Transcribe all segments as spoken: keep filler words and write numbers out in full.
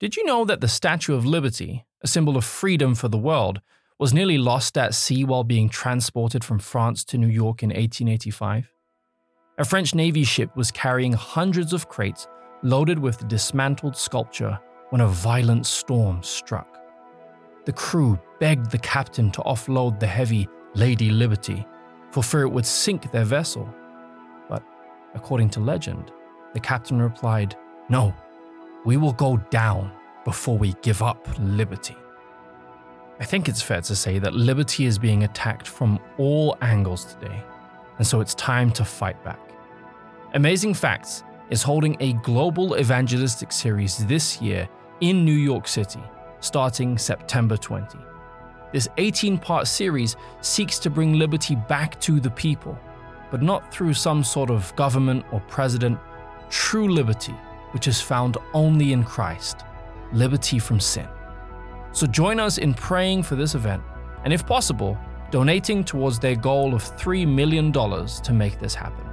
Did you know that the Statue of Liberty, a symbol of freedom for the world, was nearly lost at sea while being transported from France to New York in eighteen eighty-five? A French Navy ship was carrying hundreds of crates loaded with the dismantled sculpture when a violent storm struck. The crew begged the captain to offload the heavy Lady Liberty, for fear it would sink their vessel. But according to legend, the captain replied, "No, we will go down before we give up liberty." I think it's fair to say that liberty is being attacked from all angles today, and so it's time to fight back. Amazing Facts is holding a global evangelistic series this year in New York City, starting September twentieth. This eighteen-part series seeks to bring liberty back to the people, but not through some sort of government or president. True liberty, which is found only in Christ, liberty from sin. So join us in praying for this event, and if possible, donating towards their goal of three million dollars to make this happen.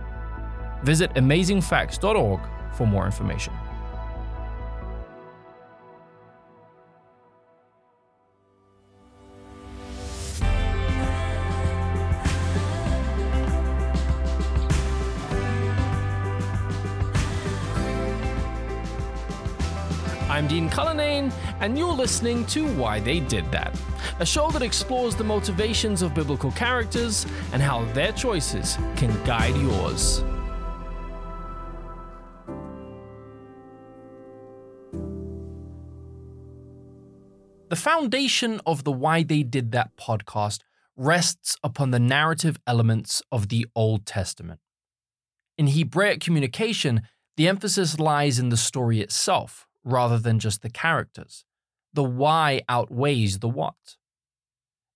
Visit amazing facts dot org for more information. I'm Dean Cullinane, and you're listening to Why They Did That, a show that explores the motivations of biblical characters and how their choices can guide yours. The foundation of the Why They Did That podcast rests upon the narrative elements of the Old Testament. In Hebraic communication, the emphasis lies in the story itself, rather than just the characters. The why outweighs the what.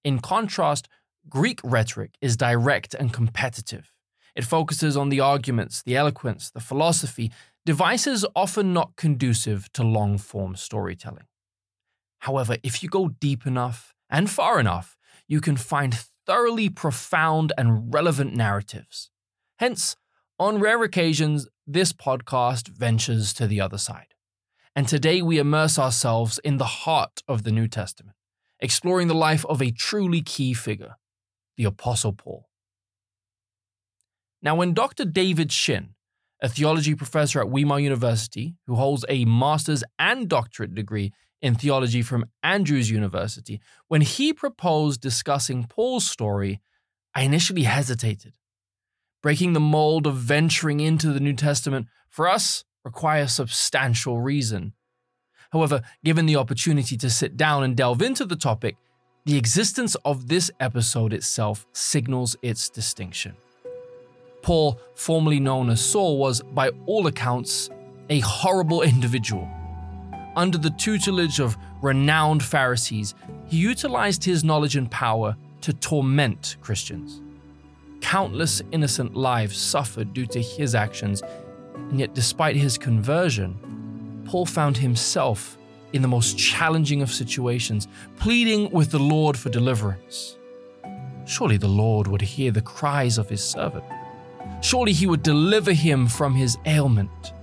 In contrast, Greek rhetoric is direct and competitive. It focuses on the arguments, the eloquence, the philosophy, devices often not conducive to long-form storytelling. However, if you go deep enough and far enough, you can find thoroughly profound and relevant narratives. Hence, on rare occasions, this podcast ventures to the other side. And today we immerse ourselves in the heart of the New Testament, exploring the life of a truly key figure, the Apostle Paul. Now, when Doctor David Shin, a theology professor at Weimar University, who holds a master's and doctorate degree in theology from Andrews University, when he proposed discussing Paul's story, I initially hesitated. Breaking the mold of venturing into the New Testament, for us, require substantial reason. However, given the opportunity to sit down and delve into the topic, the existence of this episode itself signals its distinction. Paul, formerly known as Saul, was, by all accounts, a horrible individual. Under the tutelage of renowned Pharisees, he utilized his knowledge and power to torment Christians. Countless innocent lives suffered due to his actions. And yet, despite his conversion, Paul found himself in the most challenging of situations, pleading with the Lord for deliverance. Surely the Lord would hear the cries of his servant. Surely he would deliver him from his ailment.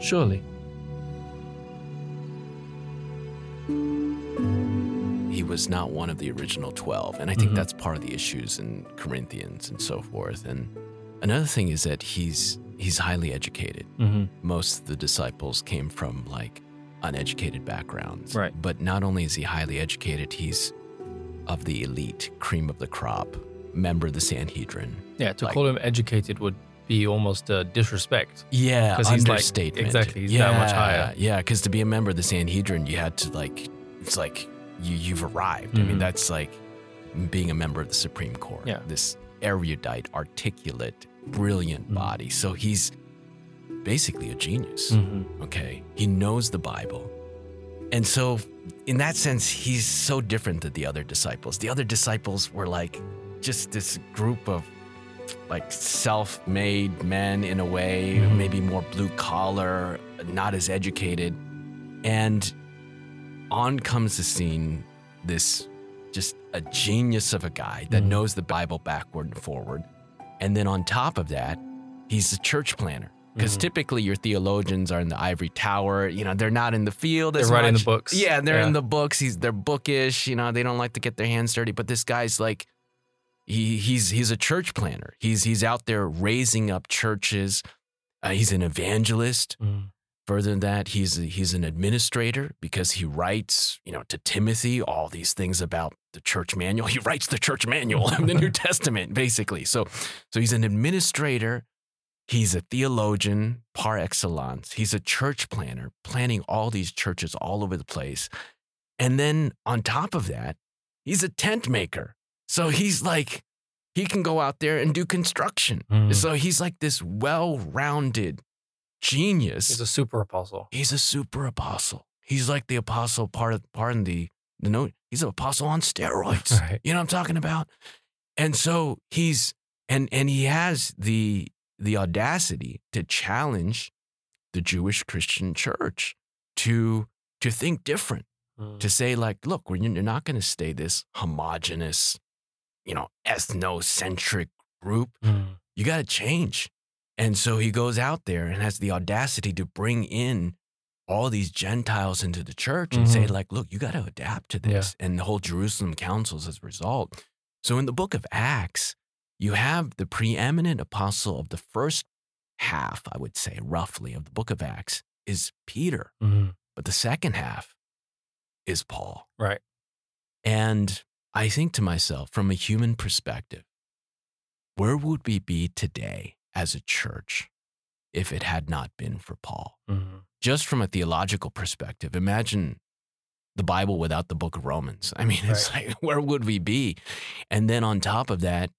Surely. He was not one of the original twelve, and I think mm-hmm. that's part of the issues in Corinthians and so forth. And another thing is that he's He's highly educated. Mm-hmm. Most of the disciples came from like uneducated backgrounds. Right. But not only is he highly educated, he's of the elite, cream of the crop, member of the Sanhedrin. Yeah, to like, call him educated would be almost a disrespect. Yeah, understatement. Like, exactly, he's yeah, that much higher. Yeah, because to be a member of the Sanhedrin, you had to like, it's like you, you've arrived. Mm-hmm. I mean, that's like being a member of the Supreme Court. Yeah. This erudite, articulate, brilliant mm-hmm. body. So he's basically a genius. Mm-hmm. Okay. He knows the Bible. And so in that sense, he's so different than the other disciples. The other disciples were like just this group of like self-made men in a way, mm-hmm. maybe more blue collar, not as educated. And on comes the scene, this just a genius of a guy that mm-hmm. knows the Bible backward and forward. And then on top of that, he's a church planner. Because mm-hmm. typically your theologians are in the ivory tower. You know, they're not in the field as much. They're writing the books. Yeah, they're yeah. in the books. He's They're bookish. You know, they don't like to get their hands dirty. But this guy's like, he he's he's a church planner. He's, he's out there raising up churches. Uh, he's an evangelist. Mm. Further than that, he's, he's an administrator because he writes, you know, to Timothy all these things about the church manual. He writes the church manual of the New Testament, basically. So, so he's an administrator. He's a theologian par excellence. He's a church planner, planning all these churches all over the place. And then on top of that, he's a tent maker. So he's like, he can go out there and do construction. Mm. So he's like this well-rounded genius. He's a super apostle. He's a super apostle. He's like the apostle, part of, pardon the, the note, he's an apostle on steroids. Right. You know what I'm talking about? And so he's, and and he has the, the audacity to challenge the Jewish Christian church to to think different, mm. to say like, look, we're, you're not going to stay this homogenous, you know, ethnocentric group. Mm. You got to change. And so he goes out there and has the audacity to bring in all these Gentiles into the church mm-hmm. and say like, look, you got to adapt to this. Yeah. And the whole Jerusalem councils as a result. So in the book of Acts, you have the preeminent apostle of the first half, I would say, roughly, of the book of Acts is Peter. Mm-hmm. But the second half is Paul. Right. And I think to myself, from a human perspective, where would we be today as a church if it had not been for Paul? Mm-hmm. Just from a theological perspective, imagine the Bible without the book of Romans. I mean, it's right. like, where would we be? And then on top of that,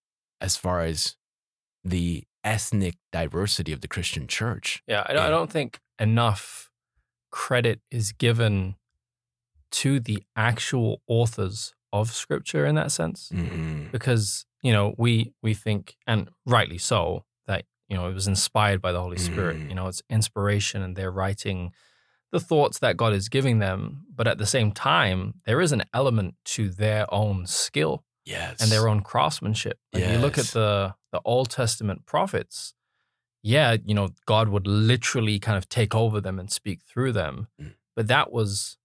as far as the ethnic diversity of the Christian church. Yeah, I don't, I don't think enough credit is given to the actual authors of Scripture in that sense, mm-hmm. because, you know, we we think, and rightly so, that, you know, it was inspired by the Holy mm-hmm. Spirit. You know, it's inspiration and they're writing the thoughts that God is giving them, but at the same time, there is an element to their own skill. Yes. And their own craftsmanship. Like yes. You look at the, the Old Testament prophets, yeah, you know, God would literally kind of take over them and speak through them. Mm. But that was,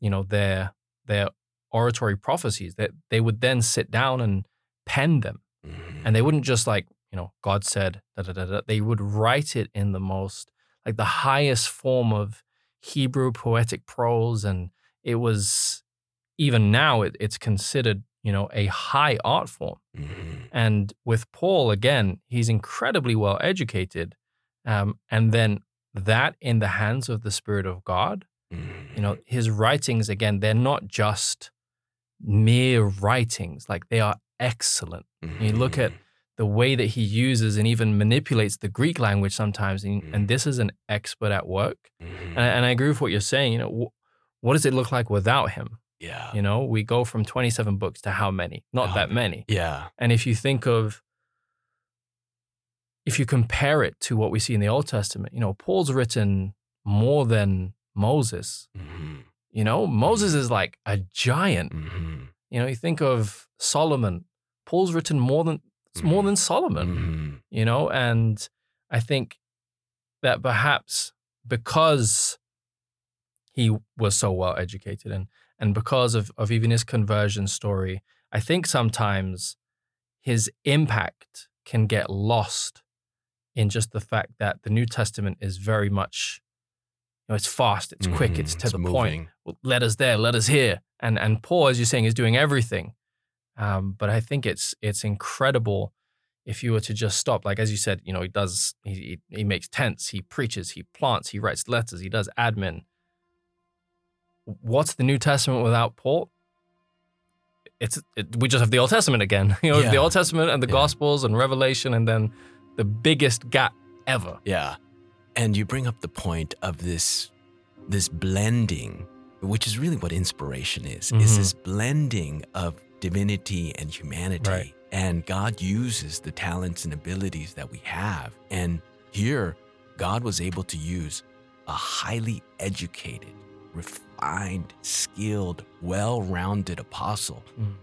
you know, their their oratory prophecies that they, they would then sit down and pen them. Mm. And they wouldn't just like, you know, God said, da, da, da, da. They would write it in the most, like the highest form of Hebrew poetic prose. And it was, even now it, it's considered, you know, a high art form. Mm-hmm. And with Paul, again, he's incredibly well educated. Um, and then that in the hands of the Spirit of God, mm-hmm. you know, his writings, again, they're not just mere writings, like they are excellent. Mm-hmm. You look at the way that he uses and even manipulates the Greek language sometimes, and, mm-hmm. and this is an expert at work. Mm-hmm. And, and I agree with what you're saying, you know, wh- what does it look like without him? Yeah. You know, we go from twenty-seven books to how many? Not oh, that many. Yeah. And if you think of, if you compare it to what we see in the Old Testament, you know, Paul's written more than Moses. Mm-hmm. You know, Moses mm-hmm. is like a giant. Mm-hmm. You know, you think of Solomon, Paul's written more than, mm-hmm. more than Solomon, mm-hmm. you know, and I think that perhaps because he was so well educated and And because of, of even his conversion story, I think sometimes his impact can get lost in just the fact that the New Testament is very much, you know, it's fast, it's mm-hmm. quick, it's to it's the moving. point. Well, let us there, let us here. And and Paul, as you're saying, is doing everything. Um, but I think it's it's incredible if you were to just stop. Like, as you said, you know, he does, he he makes tents, he preaches, he plants, he writes letters, he does admin. What's the New Testament without Paul? It's it, we just have the Old Testament again. You know, yeah. the Old Testament and the yeah. Gospels and Revelation, and then the biggest gap ever. Yeah, and you bring up the point of this this blending, which is really what inspiration is. Mm-hmm. Is this blending of divinity and humanity, right. and God uses the talents and abilities that we have, and here God was able to use a highly educated, refined, skilled, well-rounded apostle mm.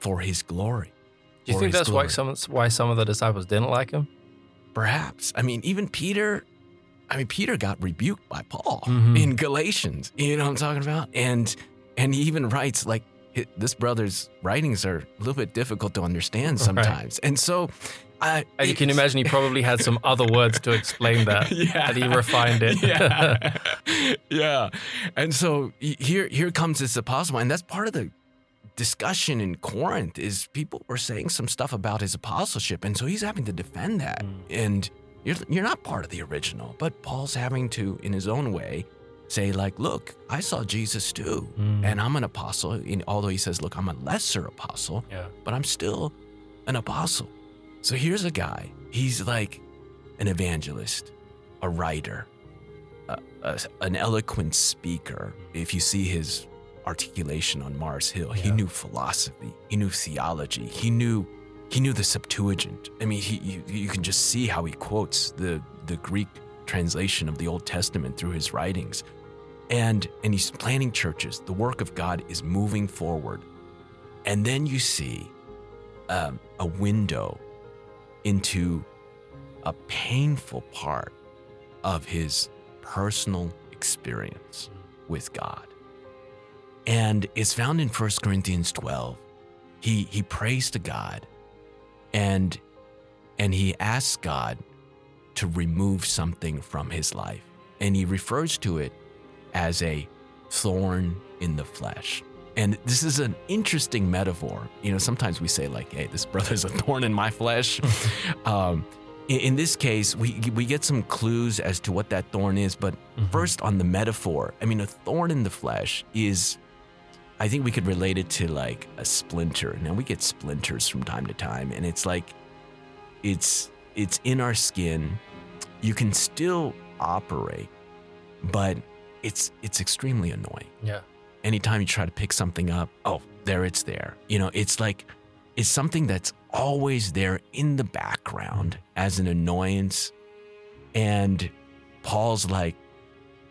for his glory. Do you think that's why some, why some of the disciples didn't like him? Perhaps. I mean, even Peter, I mean, Peter got rebuked by Paul mm-hmm. in Galatians. You know what I'm talking about? And and he even writes, like, this brother's writings are a little bit difficult to understand sometimes. Right. And so... Uh, As you can imagine, he probably had some other words to explain that, yeah, that he refined it. yeah. yeah. And so here here comes this apostle, and that's part of the discussion in Corinth is people were saying some stuff about his apostleship, and so he's having to defend that. Mm. And you're, you're not part of the original, but Paul's having to, in his own way, say like, look, I saw Jesus too, mm. and I'm an apostle, and although he says, look, I'm a lesser apostle, yeah. but I'm still an apostle. So here's a guy, he's like an evangelist, a writer, a, a, an eloquent speaker. If you see his articulation on Mars Hill, yeah. he knew philosophy, he knew theology, he knew he knew the Septuagint. I mean, he, you, you can just see how he quotes the, the Greek translation of the Old Testament through his writings. And, and he's planting churches. The work of God is moving forward. And then you see um, a window into a painful part of his personal experience with God. And it's found in First Corinthians twelve. He he prays to God and and he asks God to remove something from his life. And he refers to it as a thorn in the flesh. And this is an interesting metaphor. You know, sometimes we say like, hey, this brother's a thorn in my flesh. um, in, in this case, we we get some clues as to what that thorn is. But mm-hmm. first on the metaphor, I mean, a thorn in the flesh is, I think we could relate it to like a splinter. Now we get splinters from time to time. And it's like, it's it's in our skin. You can still operate, but it's it's extremely annoying. Yeah. Anytime you try to pick something up, oh, there it's there. You know, it's like, it's something that's always there in the background as an annoyance. And Paul's like,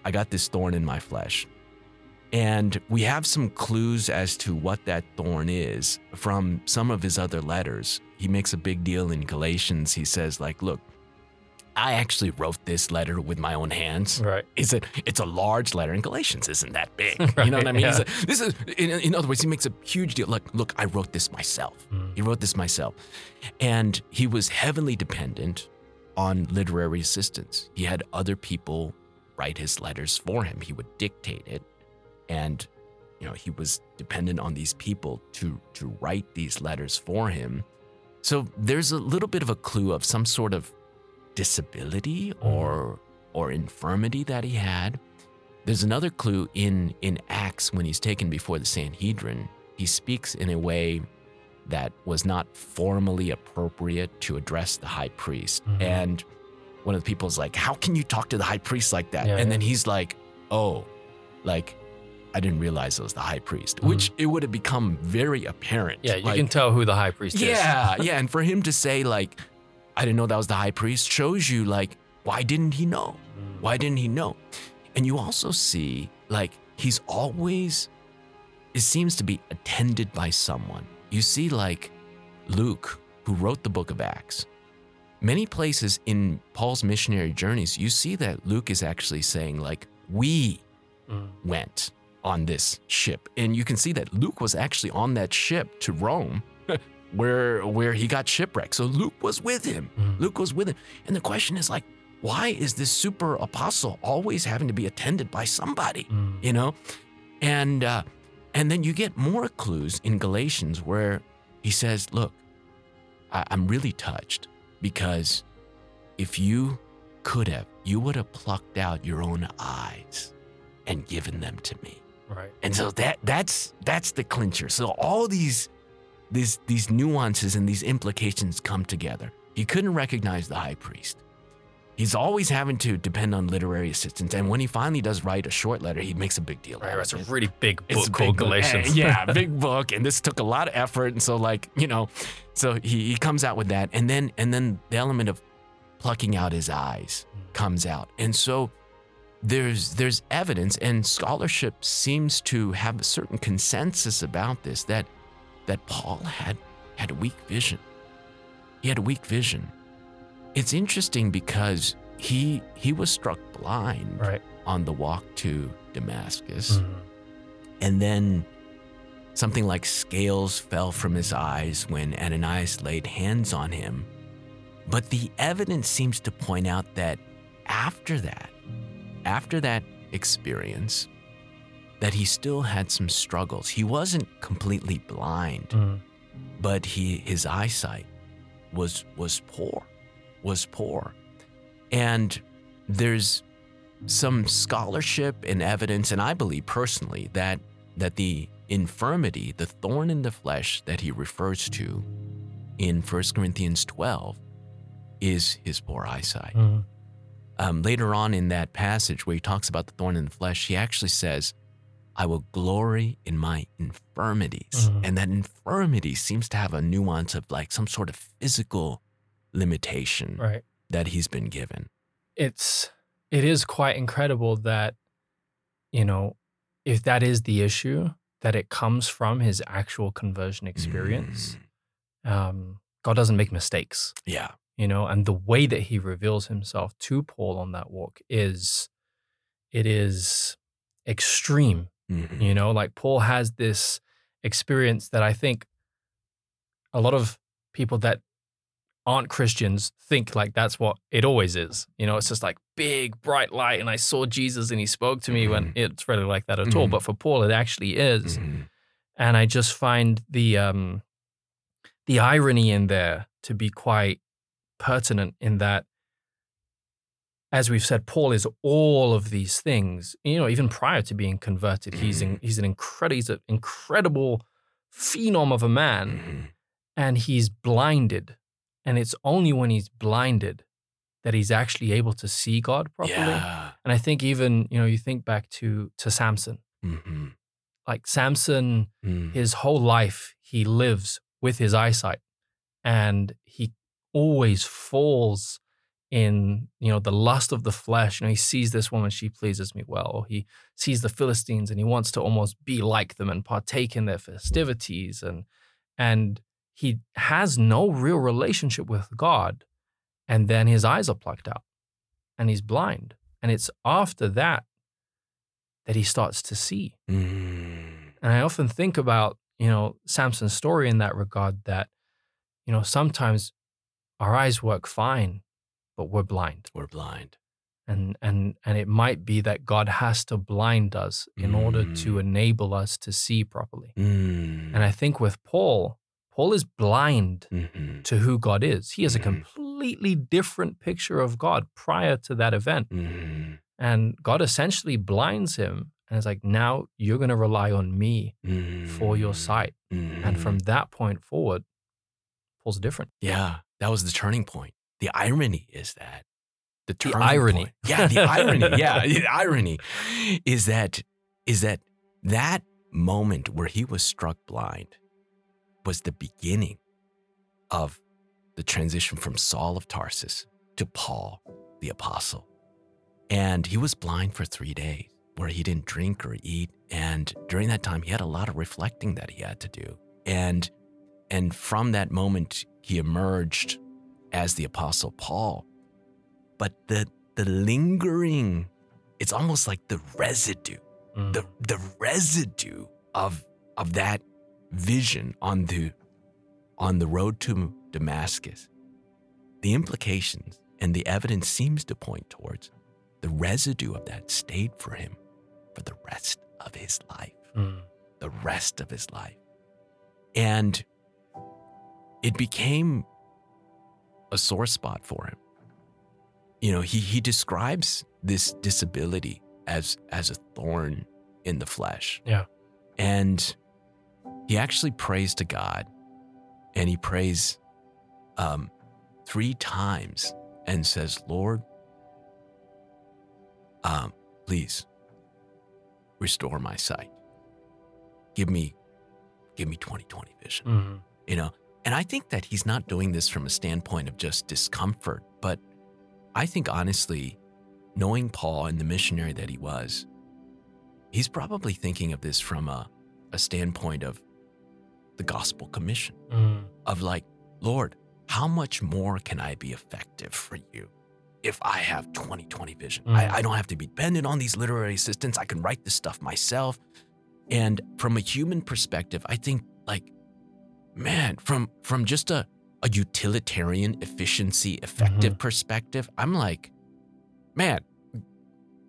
I got this thorn in my flesh. And we have some clues as to what that thorn is from some of his other letters. He makes a big deal in Galatians. He says like, look, I actually wrote this letter with my own hands. Right. It's a it's a large letter, and Galatians isn't that big. Right, you know what I mean? Yeah. Like, this is, in, in other words, he makes a huge deal. Like, look, I wrote this myself. Mm. He wrote this myself, and he was heavily dependent on literary assistance. He had other people write his letters for him. He would dictate it, and you know he was dependent on these people to to write these letters for him. So there's a little bit of a clue of some sort of disability or or infirmity that he had. There's another clue in in Acts when he's taken before the Sanhedrin. He speaks in a way that was not formally appropriate to address the high priest. Mm-hmm. And one of the people's like, how can you talk to the high priest like that? Yeah, and yeah. then he's like, oh, like, I didn't realize it was the high priest, mm-hmm. which it would have become very apparent. Yeah, you like, can tell who the high priest yeah, is. Yeah, yeah. And for him to say like, I didn't know that was the high priest, shows you like, why didn't he know? Why didn't he know? And you also see like, he's always, it seems to be attended by someone. You see like Luke, who wrote the book of Acts. Many places in Paul's missionary journeys, you see that Luke is actually saying like, we mm. went on this ship. And you can see that Luke was actually on that ship to Rome. Where where he got shipwrecked. So Luke was with him. Mm. Luke was with him. And the question is like, why is this super apostle always having to be attended by somebody, mm. you know? And uh, and then you get more clues in Galatians where he says, look, I- I'm really touched because if you could have, you would have plucked out your own eyes and given them to me. Right. And so that that's that's the clincher. So all these... These, these nuances and these implications come together. He couldn't recognize the high priest. He's always having to depend on literary assistance. And when he finally does write a short letter, he makes a big deal. Right, it's a really big book called Galatians. Yeah, big book. And this took a lot of effort. And so like, you know, so he, he comes out with that. And then, and then the element of plucking out his eyes comes out. And so there's, there's evidence, and scholarship seems to have a certain consensus about this, that that Paul had had weak vision. He had a weak vision. It's interesting because He he was struck blind right. on the walk to Damascus. Mm-hmm. And then something like scales fell from his eyes when Ananias laid hands on him. But the evidence seems to point out that after that, after that experience, that he still had some struggles. He wasn't completely blind, mm. but he his eyesight was was poor, was poor. And there's some scholarship and evidence, and I believe personally that that the infirmity, the thorn in the flesh that he refers to in First Corinthians twelve is his poor eyesight. Mm-hmm. Um, later on in that passage where he talks about the thorn in the flesh, he actually says, I will glory in my infirmities. Mm-hmm. And that infirmity seems to have a nuance of like some sort of physical limitation right. that he's been given. It's, it is quite incredible that, you know, if that is the issue, that it comes from his actual conversion experience. Mm. Um, God doesn't make mistakes. Yeah. You know, and the way that he reveals himself to Paul on that walk is, it is extreme. Mm-hmm. You know, like Paul has this experience that I think a lot of people that aren't Christians think like that's what it always is. You know, it's just like big, bright light and I saw Jesus and he spoke to me mm-hmm. when it's really like that at mm-hmm. all. But for Paul, it actually is. Mm-hmm. And I just find the um, the irony in there to be quite pertinent in that, as we've said, Paul is all of these things. You know, even prior to being converted, mm-hmm. he's in, he's an incredible, he's an incredible phenom of a man, mm-hmm. and he's blinded. And it's only when he's blinded that he's actually able to see God properly. Yeah. And I think even, you know, you think back to to Samson. Mm-hmm. Like Samson, mm. his whole life, he lives with his eyesight. And he always falls in, you know, the lust of the flesh. You know, he sees this woman, she pleases me well. Or he sees the Philistines and he wants to almost be like them and partake in their festivities. And and he has no real relationship with God, and then his eyes are plucked out and he's blind. And it's after that that he starts to see. Mm. And I often think about, you know, Samson's story in that regard that, you know, sometimes our eyes work fine, but we're blind. We're blind. And and and it might be that God has to blind us in mm. order to enable us to see properly. Mm. And I think with Paul, Paul is blind mm-hmm. to who God is. He has mm-hmm. a completely different picture of God prior to that event. Mm-hmm. And God essentially blinds him and is like, now you're going to rely on me mm-hmm. for your sight. Mm-hmm. And from that point forward, Paul's different. Yeah, that was the turning point. The irony is that. The, turning the irony. Point. Yeah, the irony. Yeah, the irony is that, is that that moment where he was struck blind was the beginning of the transition from Saul of Tarsus to Paul, the apostle. And he was blind for three days where he didn't drink or eat. And during that time, he had a lot of reflecting that he had to do. And, and from that moment, he emerged as the apostle Paul. But the, the lingering, it's almost like the residue, mm. the, the residue of, of that vision on the on the road to Damascus, the implications and the evidence seems to point towards the residue of that stayed for him for the rest of his life, mm. the rest of his life. And it became a sore spot for him. You know, he he describes this disability as as a thorn in the flesh. Yeah. And he actually prays to God, and he prays um, three times and says, Lord, um, please restore my sight. Give me, give me twenty twenty vision, mm-hmm. you know? And I think that he's not doing this from a standpoint of just discomfort, but I think honestly, knowing Paul and the missionary that he was, he's probably thinking of this from a, a standpoint of the gospel commission mm. of like, Lord, how much more can I be effective for you? if I have twenty twenty vision. Mm. I, I don't have to be dependent on these literary assistants. I can write this stuff myself. And from a human perspective, I think, like, man, from from just a, a utilitarian, efficiency, effective mm-hmm. perspective, I'm like, man,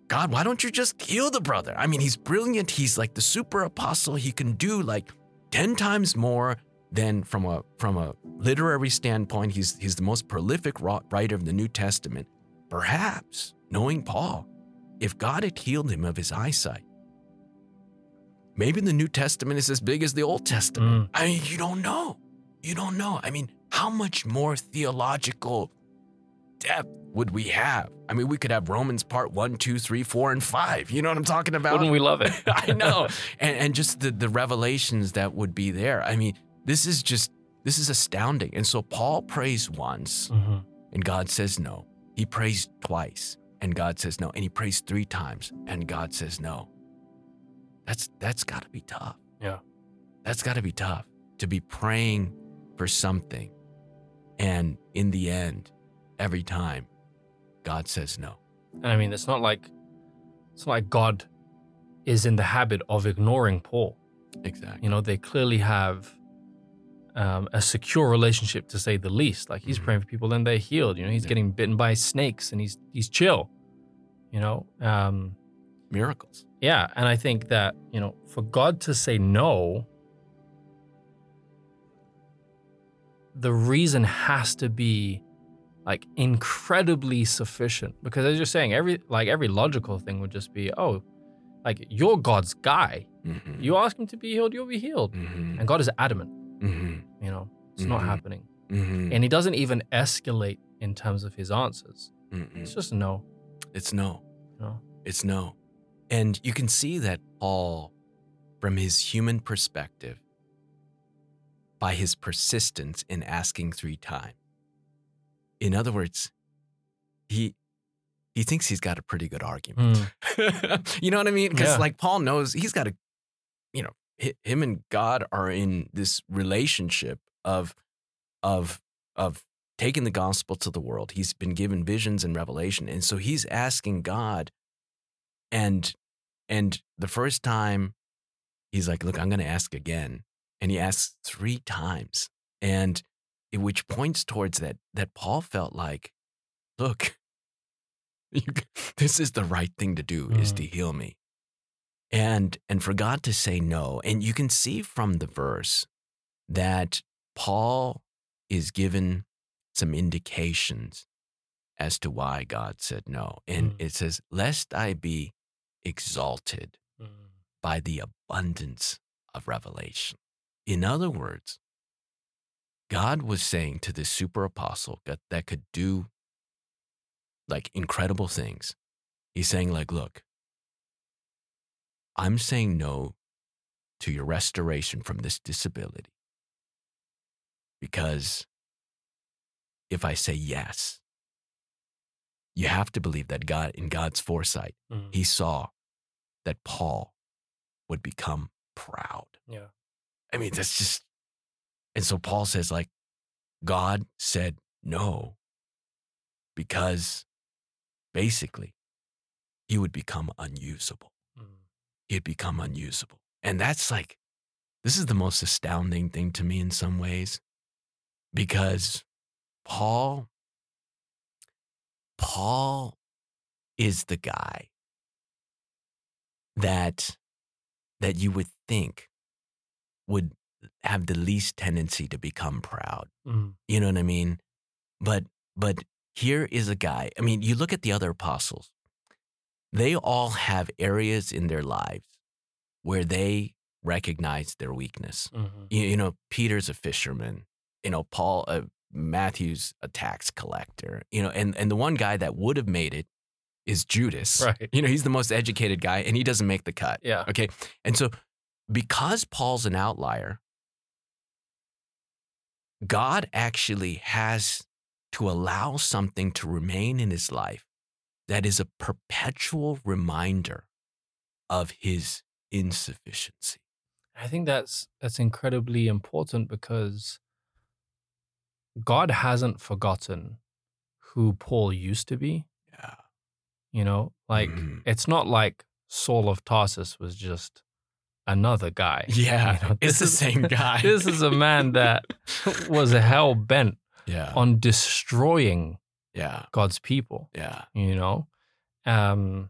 God, why don't you just heal the brother? I mean, he's brilliant. He's like the super apostle. He can do like ten times more than from a from a literary standpoint. He's he's the most prolific writer of the New Testament. Perhaps, knowing Paul, if God had healed him of his eyesight, maybe the New Testament is as big as the Old Testament. Mm. I mean, you don't know. You don't know. I mean, how much more theological depth would we have? I mean, we could have Romans part one, two, three, four, and five. You know what I'm talking about? Wouldn't we love it? I know. And, and just the, the revelations that would be there. I mean, this is just, this is astounding. And so Paul prays once mm-hmm. and God says no. He prays twice and God says no. And he prays three times and God says no. That's, that's gotta be tough. Yeah. That's gotta be tough to be praying for something. And in the end, every time, God says no. And I mean, it's not like it's not like God is in the habit of ignoring Paul. Exactly. You know, they clearly have um, a secure relationship, to say the least. Like, he's mm-hmm. praying for people, then they're healed. You know, he's yeah. getting bitten by snakes, and he's he's chill. You know, um, miracles. Yeah, and I think that, you know, for God to say no, the reason has to be like incredibly sufficient, because as you're saying, every like every logical thing would just be, oh, like, you're God's guy. Mm-hmm. You ask him to be healed, you'll be healed. Mm-hmm. And God is adamant. Mm-hmm. You know, it's mm-hmm. not happening. Mm-hmm. And he doesn't even escalate in terms of his answers. Mm-hmm. It's just no. It's no. No. It's no. And you can see that Paul, from his human perspective, by his persistence in asking three times. In other words, he he thinks he's got a pretty good argument. Mm. You know what I mean? Because yeah. like Paul knows he's got a, you know, him and God are in this relationship of of of taking the gospel to the world. He's been given visions and revelation, and so he's asking God. And and the first time, he's like, "Look, I'm going to ask again," and he asks three times, and. Which points towards that, that Paul felt like, look, you, this is the right thing to do, mm. is to heal me. And, and for God to say no. And you can see from the verse that Paul is given some indications as to why God said no. And mm. it says, lest I be exalted mm. by the abundance of revelation. In other words, God was saying to this super apostle that, that could do like incredible things. He's saying like, look, I'm saying no to your restoration from this disability, because if I say yes, you have to believe that God, in God's foresight, mm. he saw that Paul would become proud. Yeah. I mean, that's just, and so Paul says, like, God said no, because basically he would become unusable. Mm. He'd become unusable. And that's like, this is the most astounding thing to me in some ways, because Paul, Paul is the guy that, that you would think would have the least tendency to become proud. Mm. You know what I mean? But but here is a guy. I mean, you look at the other apostles. They all have areas in their lives where they recognize their weakness. Mm-hmm. You, you know, Peter's a fisherman. You know, Paul, uh, Matthew's a tax collector. You know, and, and the one guy that would have made it is Judas. Right. You know, he's the most educated guy, and he doesn't make the cut. Yeah. Okay. And so because Paul's an outlier, God actually has to allow something to remain in his life that is a perpetual reminder of his insufficiency. I think that's that's incredibly important, because God hasn't forgotten who Paul used to be. Yeah. You know, like, mm. it's not like Saul of Tarsus was just another guy. Yeah, you know, it's the is, same guy. This is a man that was hell-bent yeah. on destroying yeah. God's people. Yeah. You know? Um,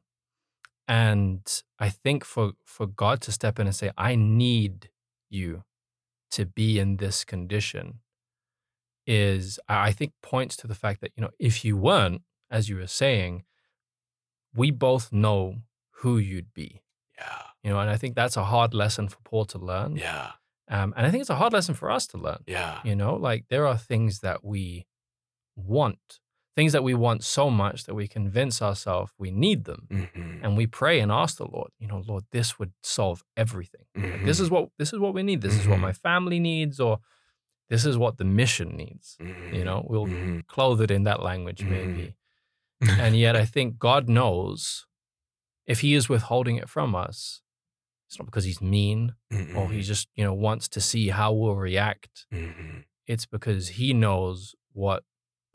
and I think for, for God to step in and say, I need you to be in this condition is, I think, points to the fact that, you know, if you weren't, as you were saying, we both know who you'd be. Yeah. You know, and I think that's a hard lesson for Paul to learn. Yeah. Um, and I think it's a hard lesson for us to learn. Yeah. You know, like there are things that we want, things that we want so much that we convince ourselves we need them. Mm-hmm. And we pray and ask the Lord, you know, Lord, this would solve everything. Mm-hmm. Like, this is what, this is what we need. This mm-hmm. is what my family needs, or this is what the mission needs. Mm-hmm. You know, we'll mm-hmm. clothe it in that language maybe. Mm-hmm. And yet I think God knows if he is withholding it from us, it's not because he's mean mm-hmm. or he just, you know, wants to see how we'll react. Mm-hmm. It's because he knows what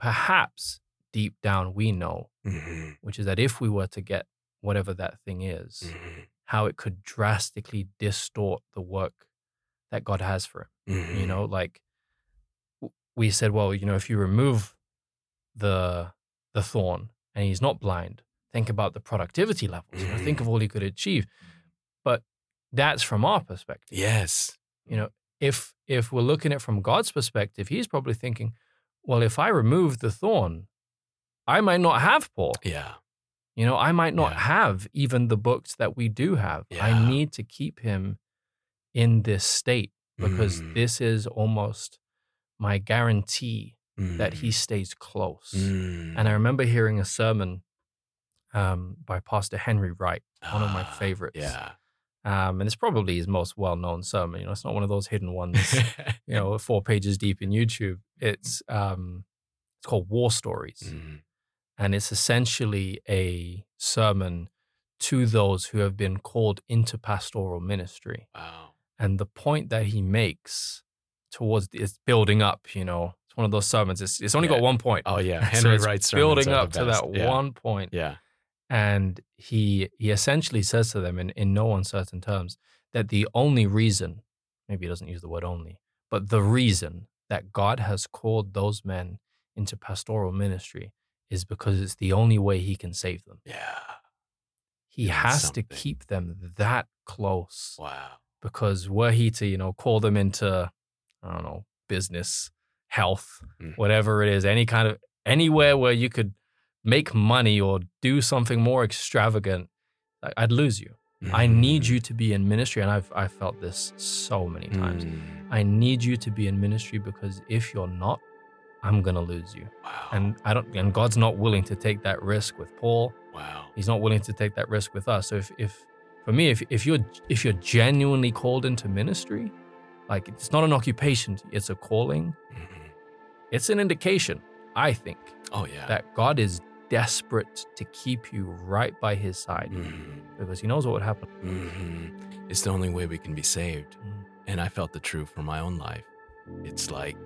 perhaps deep down we know, mm-hmm. which is that if we were to get whatever that thing is, mm-hmm. how it could drastically distort the work that God has for him. Mm-hmm. You know, like we said, well, you know, if you remove the the thorn and he's not blind, think about the productivity levels. You know, think of all he could achieve. But that's from our perspective. Yes. You know, if if we're looking at it from God's perspective, he's probably thinking, well, if I remove the thorn, I might not have Paul. Yeah. You know, I might not yeah. have even the books that we do have. Yeah. I need to keep him in this state because mm. this is almost my guarantee mm. that he stays close. Mm. And I remember hearing a sermon Um, by Pastor Henry Wright, one of my favorites. Yeah. Um, and it's probably his most well-known sermon. You know, it's not one of those hidden ones, you know, four pages deep in YouTube. It's um, it's called War Stories. Mm. And it's essentially a sermon to those who have been called into pastoral ministry. Wow. And the point that he makes towards, it's building up, you know, it's one of those sermons. It's, it's only yeah. got one point. Oh, yeah. Henry so Wright's sermon. Building up to that yeah. one point. Yeah. And he he essentially says to them in, in no uncertain terms that the only reason, maybe he doesn't use the word only, but the reason that God has called those men into pastoral ministry is because it's the only way he can save them. Yeah. He That's has something. To keep them that close. Wow. Because were he to, you know, call them into, I don't know, business, health, mm-hmm. whatever it is, any kind of, anywhere where you could make money or do something more extravagant, I'd lose you. Mm. I need you to be in ministry. And I've I've felt this so many times. Mm. I need you to be in ministry because if you're not, I'm gonna lose you. Wow. And I don't and God's not willing to take that risk with Paul. Wow. He's not willing to take that risk with us. So if if for me, if if you're if you're genuinely called into ministry, like it's not an occupation, it's a calling. Mm-hmm. It's an indication, I think. Oh yeah. That God is desperate to keep you right by his side mm-hmm. because he knows what would happen. Mm-hmm. It's the only way we can be saved. Mm-hmm. And I felt the truth for my own life. It's like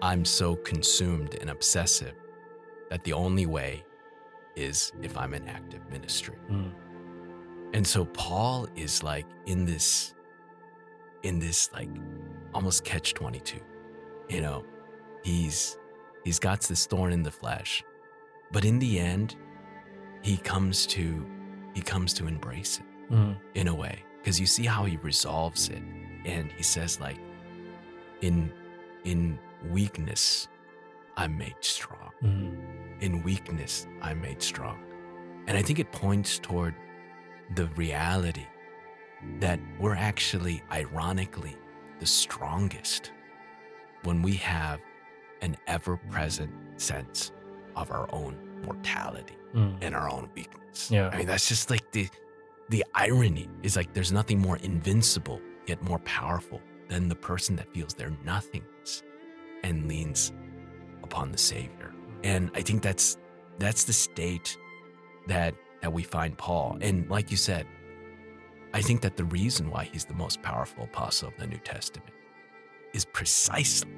I'm so consumed and obsessive that the only way is if I'm in active ministry. Mm-hmm. And so Paul is like in this, in this like almost catch twenty-two, you know, he's, he's got this thorn in the flesh. But in the end, he comes to he comes to embrace it mm. in a way, because you see how he resolves it, and he says like, in in weakness, I'm made strong. Mm. In weakness, I'm made strong, and I think it points toward the reality that we're actually, ironically, the strongest when we have an ever-present sense of our own mortality mm. and our own weakness. Yeah. I mean, that's just like the the irony is like there's nothing more invincible yet more powerful than the person that feels their nothingness and leans upon the Savior. And I think that's that's the state that that we find Paul. And like you said, I think that the reason why he's the most powerful apostle of the New Testament is precisely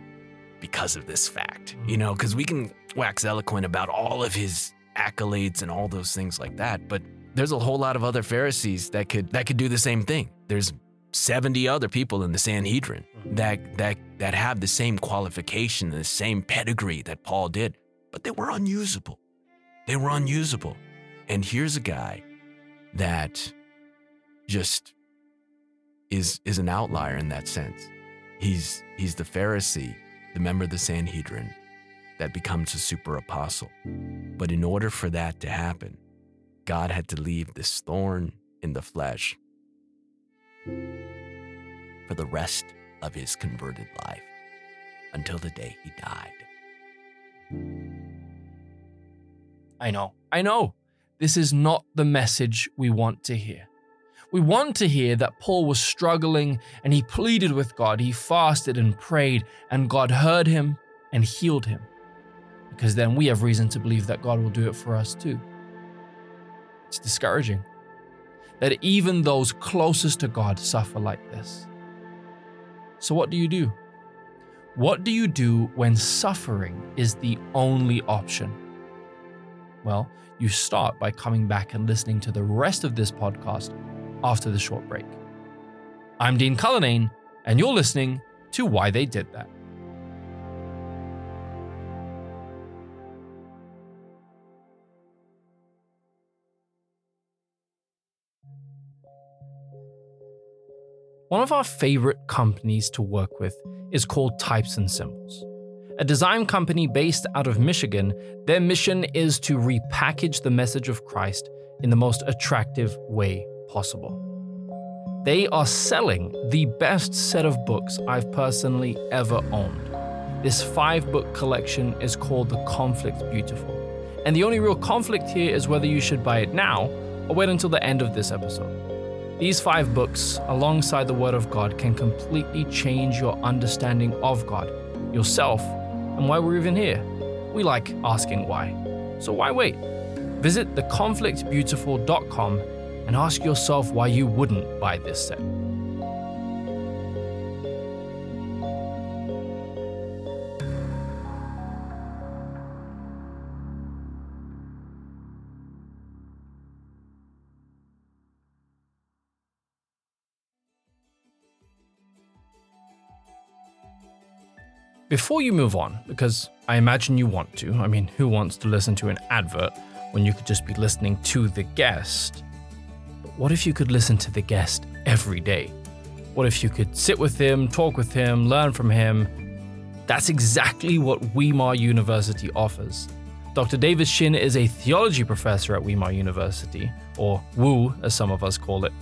because of this fact, you know, because we can wax eloquent about all of his accolades and all those things like that, but there's a whole lot of other Pharisees that could that could do the same thing. There's seventy other people in the Sanhedrin that that that have the same qualification, the same pedigree that Paul did, but they were unusable. They were unusable. And here's a guy that just is is an outlier in that sense. He's he's the Pharisee, the member of the Sanhedrin, that becomes a super apostle. But in order for that to happen, God had to leave this thorn in the flesh for the rest of his converted life until the day he died. I know, I know. This is not the message we want to hear. We want to hear that Paul was struggling and he pleaded with God. He fasted and prayed and God heard him and healed him. Because then we have reason to believe that God will do it for us too. It's discouraging that even those closest to God suffer like this. So what do you do? What do you do when suffering is the only option? Well, you start by coming back and listening to the rest of this podcast after the short break. I'm Dean Cullinane, and you're listening to Why They Did That. One of our favorite companies to work with is called Types and Symbols. A design company based out of Michigan, their mission is to repackage the message of Christ in the most attractive way possible. They are selling the best set of books I've personally ever owned. This five-book collection is called The Conflict Beautiful. And the only real conflict here is whether you should buy it now or wait until the end of this episode. These five books, alongside the Word of God, can completely change your understanding of God, yourself, and why we're even here. We like asking why. So why wait? Visit the conflict beautiful dot com and ask yourself why you wouldn't buy this set. Before you move on, because I imagine you want to, I mean, who wants to listen to an advert when you could just be listening to the guest? But what if you could listen to the guest every day? What if you could sit with him, talk with him, learn from him? That's exactly what Weimar University offers. Doctor David Shin is a theology professor at Weimar University, or Woo, as some of us call it,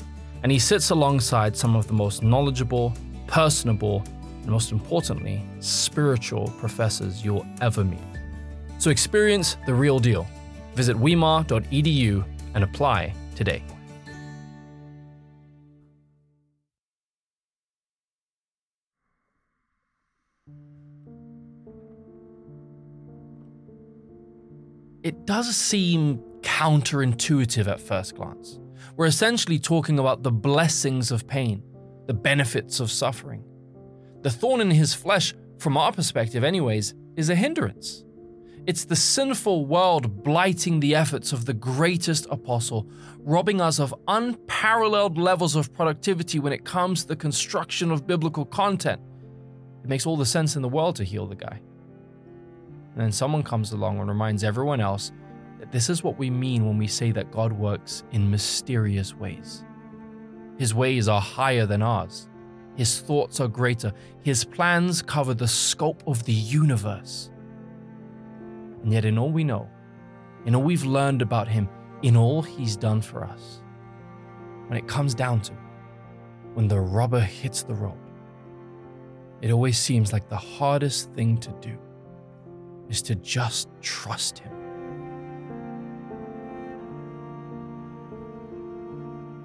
and he sits alongside some of the most knowledgeable, personable, and most importantly, spiritual professors you'll ever meet. So experience the real deal. Visit weimar dot e d u and apply today. It does seem counterintuitive at first glance. We're essentially talking about the blessings of pain, the benefits of suffering. The thorn in his flesh, from our perspective anyways, is a hindrance. It's the sinful world blighting the efforts of the greatest apostle, robbing us of unparalleled levels of productivity when it comes to the construction of biblical content. It makes all the sense in the world to heal the guy. And then someone comes along and reminds everyone else that this is what we mean when we say that God works in mysterious ways. His ways are higher than ours. His thoughts are greater. His plans cover the scope of the universe. And yet in all we know, in all we've learned about him, in all he's done for us, when it comes down to, when the rubber hits the road, it always seems like the hardest thing to do is to just trust him.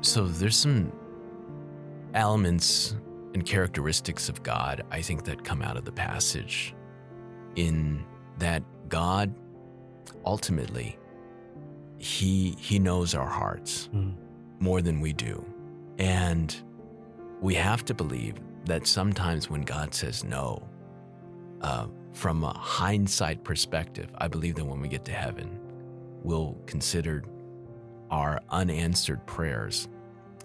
So there's some elements and characteristics of God, I think, that come out of the passage, in that God, ultimately, he he knows our hearts mm. more than we do. And we have to believe that sometimes when God says no, uh, from a hindsight perspective, I believe that when we get to heaven, we'll consider our unanswered prayers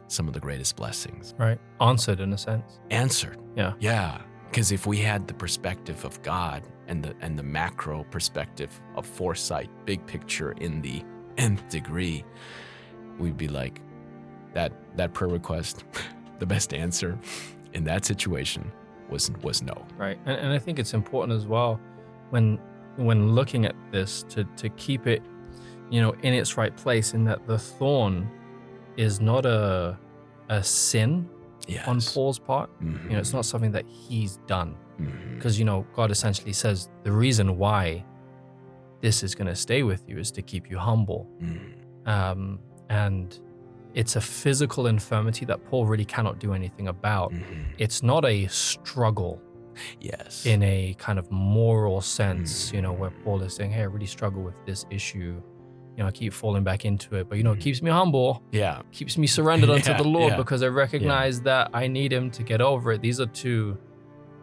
some of the greatest blessings. Right. Answered, in a sense. Answered. Yeah. Yeah. Because if we had the perspective of God and the and the macro perspective of foresight, big picture in the nth degree, we'd be like, that that prayer request, the best answer in that situation was was no. Right. And and I think it's important as well when when looking at this to to keep it, you know, in its right place, in that the thorn is not a a sin. Yes. On Paul's part. Mm-hmm. You know, it's not something that he's done, because mm-hmm. you know, God essentially says the reason why this is going to stay with you is to keep you humble. Mm. Um, and it's a physical infirmity that Paul really cannot do anything about. Mm-hmm. It's not a struggle. Yes. In a kind of moral sense, mm-hmm. you know, where Paul is saying, hey, I really struggle with this issue. You know, I keep falling back into it, but you know, it keeps me humble. Yeah. Keeps me surrendered yeah, unto the Lord yeah. because I recognize yeah. that I need him to get over it. These are two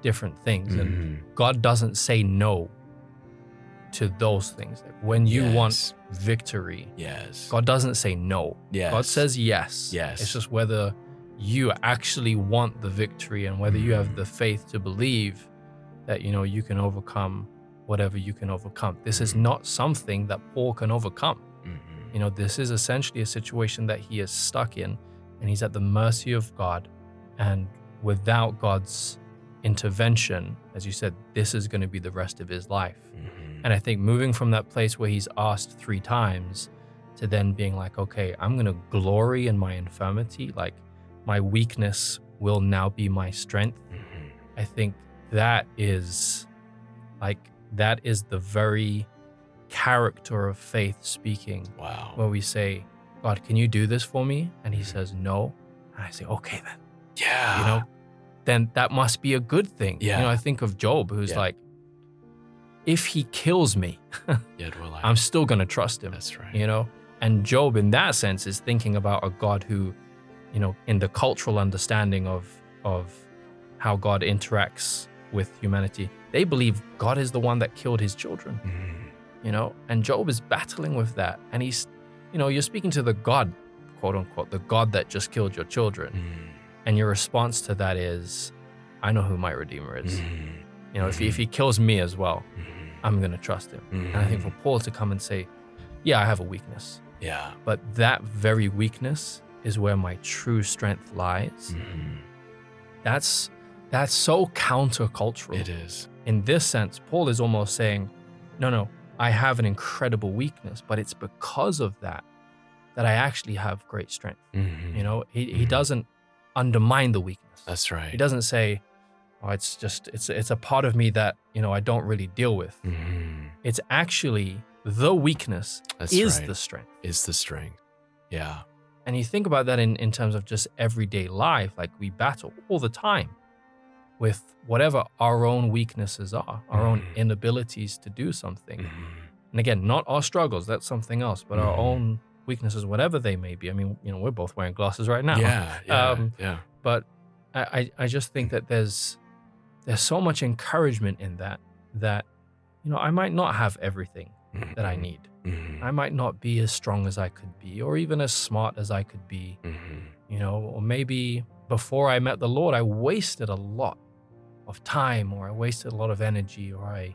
different things. Mm-hmm. And God doesn't say no to those things. Like when you yes. want victory, yes. God doesn't say no. Yes. God says yes. Yes. It's just whether you actually want the victory and whether mm-hmm. you have the faith to believe that, you know, you can overcome whatever you can overcome. This mm-hmm. is not something that Paul can overcome. Mm-hmm. You know, this is essentially a situation that he is stuck in, and he's at the mercy of God. And without God's intervention, as you said, this is going to be the rest of his life. Mm-hmm. And I think moving from that place where he's asked three times to then being like, okay, I'm going to glory in my infirmity, like my weakness will now be my strength. Mm-hmm. I think that is like, that is the very character of faith speaking. Wow. Where we say, God, can you do this for me? And he says, no. And I say, okay, then. Yeah. You know, then that must be a good thing. Yeah. You know, I think of Job, who's yeah. like, if he kills me, Yet will I. I'm still going to trust him. That's right. You know, and Job in that sense is thinking about a God who, you know, in the cultural understanding of, of how God interacts with humanity, they believe God is the one that killed his children, mm-hmm. you know, and Job is battling with that. And he's, you know, you're speaking to the God, quote unquote, the God that just killed your children. Mm-hmm. And your response to that is, I know who my Redeemer is. Mm-hmm. You know, mm-hmm. if, he, if he kills me as well, mm-hmm. I'm going to trust him. Mm-hmm. And I think for Paul to come and say, yeah, I have a weakness. Yeah. But that very weakness is where my true strength lies. Mm-hmm. That's, that's so countercultural. It is. In this sense, Paul is almost saying, no, no, I have an incredible weakness, but it's because of that that I actually have great strength. Mm-hmm. You know, he, mm-hmm. he doesn't undermine the weakness. That's right. He doesn't say, oh, it's just, it's it's a part of me that, you know, I don't really deal with. Mm-hmm. It's actually the weakness That's is right. the strength. Is the strength, yeah. And you think about that in, in terms of just everyday life, like we battle all the time with whatever our own weaknesses are, our mm. own inabilities to do something. Mm. And again, not our struggles, that's something else, but mm. our own weaknesses, whatever they may be. I mean, you know, we're both wearing glasses right now. Yeah, yeah, um, yeah. But I, I just think that there's there's so much encouragement in that, that, you know, I might not have everything mm. that I need. Mm. I might not be as strong as I could be, or even as smart as I could be, mm-hmm. you know, or maybe before I met the Lord, I wasted a lot of time, or I wasted a lot of energy, or I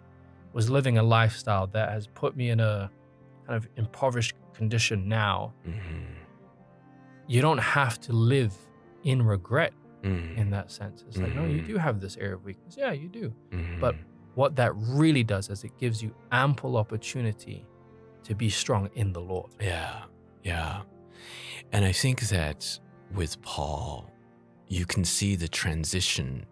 was living a lifestyle that has put me in a kind of impoverished condition now. Mm-hmm. You don't have to live in regret mm-hmm. in that sense. It's mm-hmm. like, no, you do have this area of weakness. Yeah, you do. Mm-hmm. But what that really does is it gives you ample opportunity to be strong in the Lord. Yeah, yeah. And I think that with Paul, you can see the transition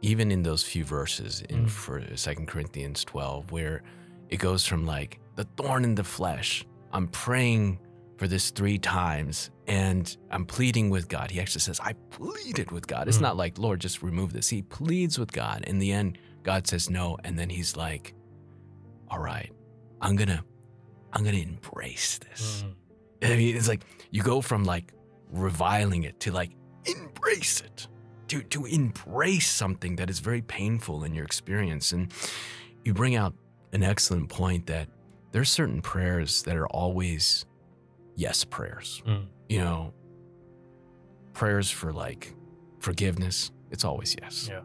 even in those few verses in mm. for Second Corinthians twelve, where it goes from like the thorn in the flesh, I'm praying for this three times and I'm pleading with God. He actually says, I pleaded with God. It's mm. not like, Lord, just remove this. He pleads with God. In the end, God says no. And then he's like, all right, I'm going to, I'm going to embrace this. Mm. I mean, it's like, you go from like reviling it to like, embrace it. To, to embrace something that is very painful in your experience. And you bring out an excellent point that there's certain prayers that are always yes prayers. Mm. You know, prayers for like forgiveness, it's always yes. Yeah.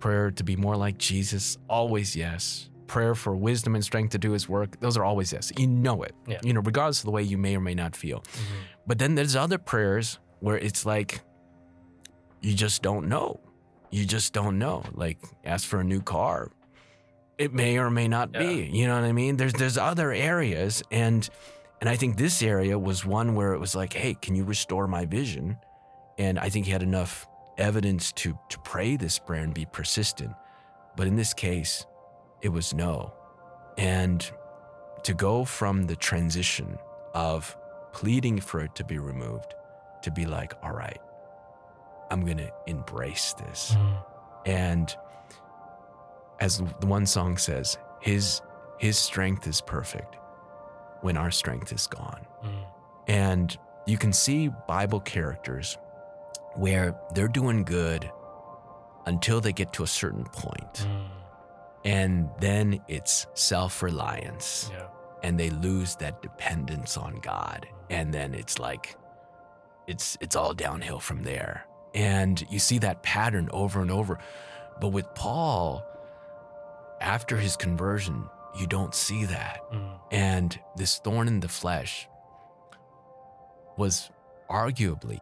Prayer to be more like Jesus, always yes. Prayer for wisdom and strength to do his work, those are always yes. You know it, yeah. you know, regardless of the way you may or may not feel. Mm-hmm. But then there's other prayers where it's like, you just don't know. You just don't know. Like, ask for a new car. It may or may not yeah. be, you know what I mean? There's there's other areas. And and I think this area was one where it was like, hey, can you restore my vision? And I think he had enough evidence to, to pray this prayer and be persistent. But in this case, it was no. And to go from the transition of pleading for it to be removed to be like, all right, I'm going to embrace this. Mm. And as the one song says, his his strength is perfect when our strength is gone. Mm. And you can see Bible characters where they're doing good until they get to a certain point. Mm. And then it's self-reliance. Yeah. And they lose that dependence on God. And then it's like, it's it's all downhill from there. And you see that pattern over and over. But with Paul, after his conversion, you don't see that. Mm. And this thorn in the flesh was arguably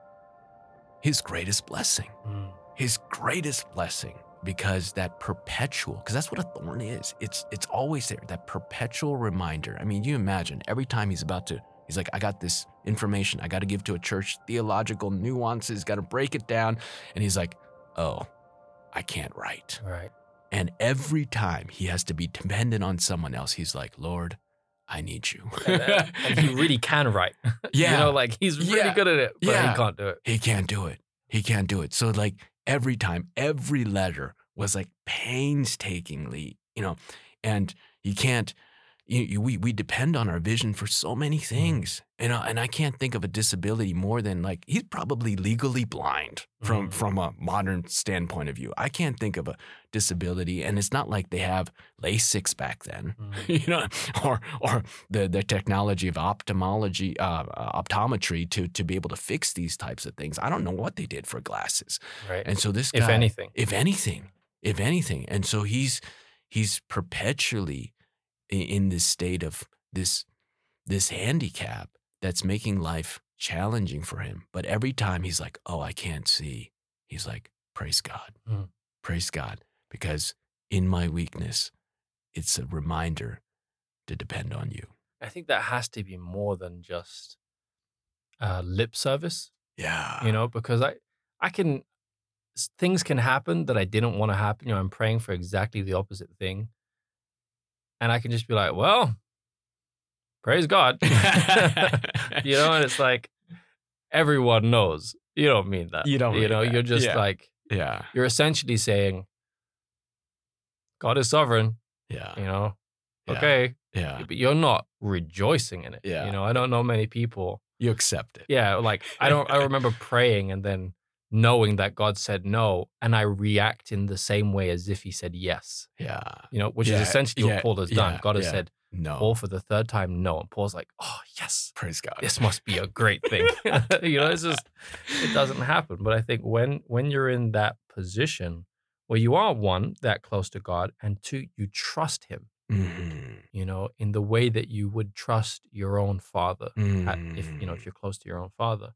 his greatest blessing. Mm. His greatest blessing. Because that perpetual, because that's what a thorn is. It's it's always there, that perpetual reminder. I mean, you imagine every time he's about to, he's like, I got this information I got to give to a church, theological nuances, got to break it down. And he's like, oh, I can't write. Right. And every time he has to be dependent on someone else, he's like, Lord, I need you. and, uh, and he really can write. Yeah. You know, like he's really yeah. good at it, but yeah. he can't do it. He can't do it. He can't do it. So like, every time, every letter was like painstakingly, you know, and you can't, you, you, we we depend on our vision for so many things. Mm. You know, and I can't think of a disability more than like, he's probably legally blind from, mm. from a modern standpoint of view. I can't think of a disability, and it's not like they have LASIKs back then, mm. you know, or or the, the technology of ophthalmology, uh, optometry to, to be able to fix these types of things. I don't know what they did for glasses. Right. And so this guy, if anything, if anything, if anything. And so he's, he's perpetually in this state of this this handicap that's making life challenging for him. But every time he's like, oh, I can't see. He's like, praise God. Mm. Praise God. Because in my weakness, it's a reminder to depend on you. I think that has to be more than just uh, lip service. Yeah. You know, because I, I can, things can happen that I didn't want to happen. You know, I'm praying for exactly the opposite thing. And I can just be like, well, praise God. You know, and it's like, everyone knows. You don't mean that. You don't mean You know, that. You're just yeah. like, yeah. you're essentially saying, God is sovereign. Yeah. You know, yeah. okay. Yeah. But you're not rejoicing in it. Yeah. You know, I don't know many people. You accept it. Yeah. Like, I don't, I remember praying and then knowing that God said no, and I react in the same way as if he said yes. Yeah. You know, which yeah. is essentially yeah. what Paul has yeah. done. God yeah. has said no. Paul for the third time, no. And Paul's like, oh, yes. Praise God. This must be a great thing. You know, it's just, it doesn't happen. But I think when when you're in that position where you are, one, that close to God, and two, you trust him, mm-hmm. you know, in the way that you would trust your own father, mm-hmm. at, if you know, if you're close to your own father.